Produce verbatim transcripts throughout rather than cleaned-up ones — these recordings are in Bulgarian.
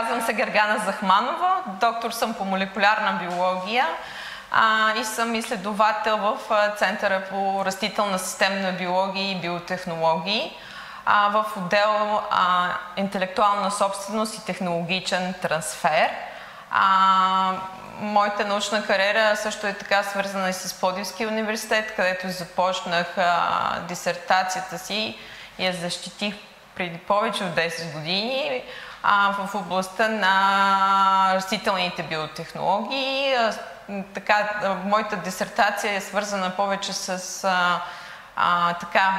Казвам се Гергана Захманова, доктор съм по молекулярна биология а, и съм изследовател в Центъра по растителна системна биология и биотехнологии а, в отдел а, интелектуална собственост и технологичен трансфер. А, моята научна кариера също е така свързана и с Подинския университет, където започнах а, дисертацията си и я защитих преди повече от десет години а, в областта на растителните биотехнологии. А, така, а, моята дисертация е свързана повече с а, а, така,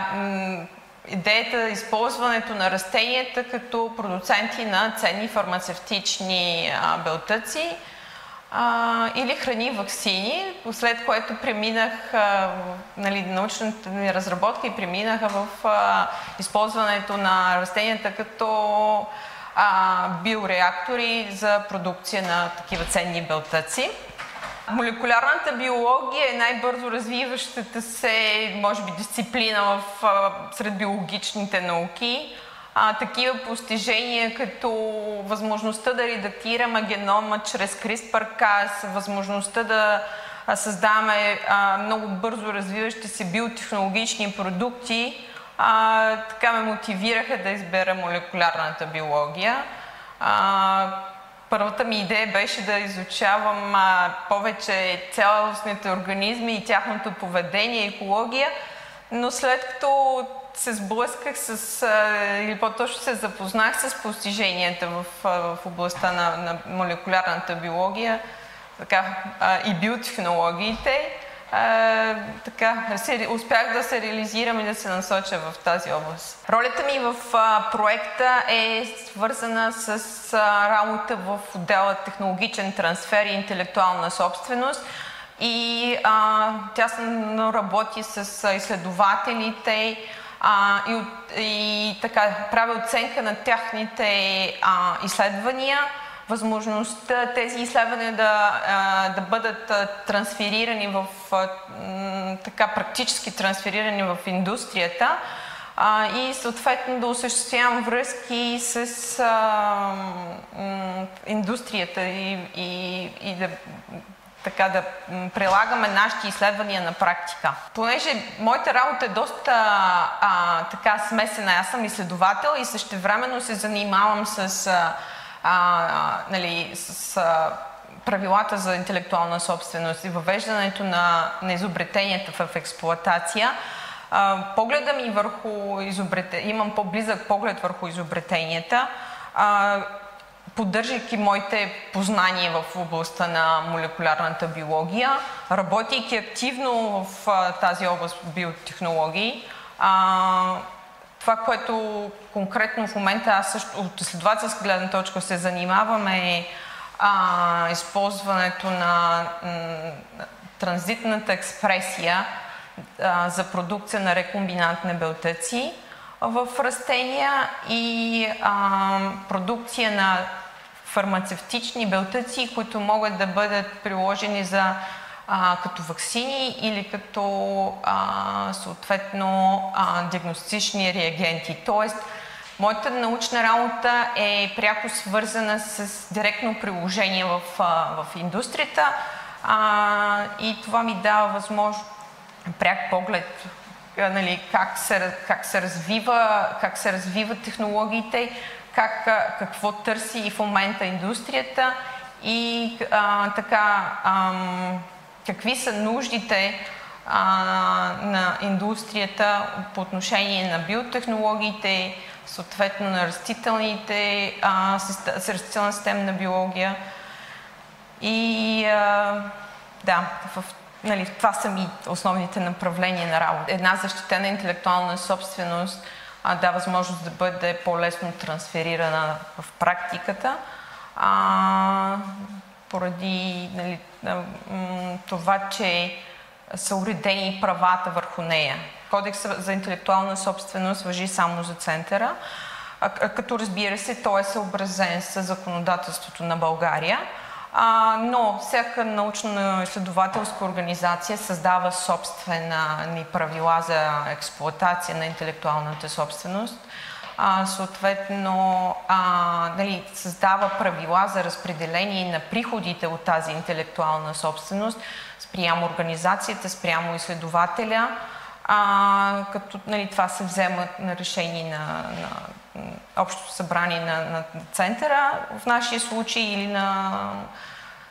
идеята, използването на растенията като продуценти на ценни фармацевтични а, белтъци а, или храни, ваксини, след което преминах а, нали, научната ми разработка и преминаха в а, използването на растенията като а, биореактори за продукция на такива ценни белтъци. Молекулярната биология е най-бързо развиващата се, може би, дисциплина в, сред биологичните науки. А, такива постижения като възможността да редактираме генома чрез CRISPR-Cas, възможността да създаваме а, много бързо развиващи се биотехнологични продукти, а, така ме мотивираха да избера молекулярната биология. А, Първата ми идея беше да изучавам а, повече цялостните организми и тяхното поведение, екология, но след като се сблъсках с, а, или по-точно се запознах с постиженията в, а, в областта на, на молекулярната биология така, а, и биотехнологиите, а, така, се, успях да се реализирам и да се насоча в тази област. Ролята ми в а, проекта е свързана с а, работа в отдела технологичен трансфер и интелектуална собственост и а, тясно работи с а, изследователите а, и, и така, прави оценка на техните а, изследвания. Възможността тези изследвания да, да бъдат трансферирани в, така практически трансферирани в индустрията и съответно да осъществявам връзки с индустрията и, и, и да, така, да прилагаме нашите изследвания на практика. Понеже моята работа е доста а, така смесена, аз съм изследовател и същевременно се занимавам с А, нали, с а, правилата за интелектуална собственост и въвеждането на, на изобретенията в експлоатация. А, погледа ми върху изобретенията, имам по-близък поглед върху изобретенията, а, поддържайки моите познания в областта на молекулярната биология, работейки активно в а, тази област биотехнологии. А, Това, което конкретно в момента аз също от изследователска гледна точка се занимаваме е а, използването на м, транзитната експресия а, за продукция на рекомбинантни белтъци в растения и а, продукция на фармацевтични белтъци, които могат да бъдат приложени за А, като ваксини или като а, съответно а, диагностични реагенти. Тоест, моята научна работа е пряко свързана с директно приложение в, а, в индустрията а, и това ми дава възможност пряк поглед а, нали, как, се, как, се развива, как се развиват технологиите, как, а, какво търси и в момента индустрията и а, така... Ам, Какви са нуждите а, на индустрията по отношение на биотехнологиите, съответно на растителните, а, с, растителна системна биология. И а, да, в, нали, това са ми основните направления на работа. Една защитена интелектуална собственост а, дава възможност да бъде по-лесно трансферирана в практиката. А, поради нали, това, че са уредени правата върху нея. Кодексът за интелектуална собственост важи само за Центъра, като разбира се, той е съобразен с законодателството на България, но всяка научно-изследователска организация създава собствени правила за експлоатация на интелектуалната собственост. а, съответно а, нали, създава правила за разпределение на приходите от тази интелектуална собственост спрямо организацията, спрямо изследователя, а, като нали, това се взема на решение на, на общото събрание на, на центъра в нашия случай или на...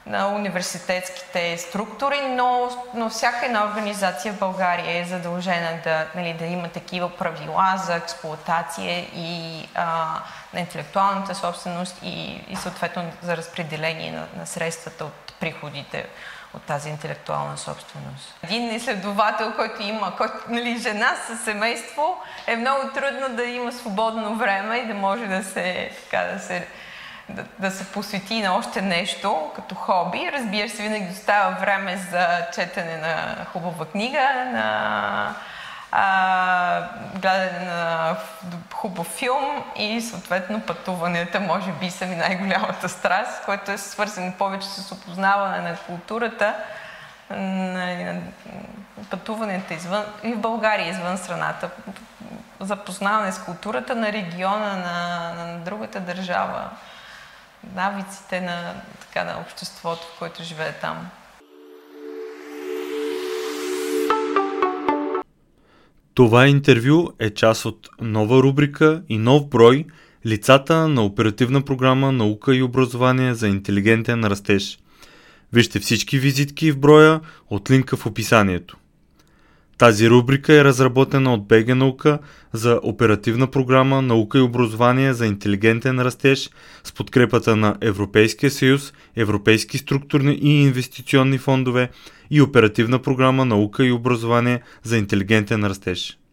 на университетските структури, но, но всяка една организация в България е задължена да, нали, да има такива правила за експлоатация и а, на интелектуалната собственост и, и съответно за разпределение на, на средствата от приходите от тази интелектуална собственост. Един изследовател, който има който, нали, жена със семейство, е много трудно да има свободно време и да може да се... Така, да се Да, да се посвети на още нещо като хоби. Разбира се, винаги остава време за четене на хубава книга, на а, гледане на хубав филм и съответно пътуванията може би са ми най-голямата страст, което е свързано повече с опознаване на културата, на пътуванията извън, и в България, извън страната. Запознаване с културата на региона, на, на другата държава. Навиците на, така, на обществото, в което живее там. Това интервю е част от нова рубрика и нов брой лицата на оперативна програма Наука и образование за интелигентен растеж. Вижте всички визитки в броя от линка в описанието. Тази рубрика е разработена от БГ Наука за оперативна програма Наука и образование за интелигентен растеж с подкрепата на Европейския съюз, европейски структурни и инвестиционни фондове и оперативна програма Наука и образование за интелигентен растеж.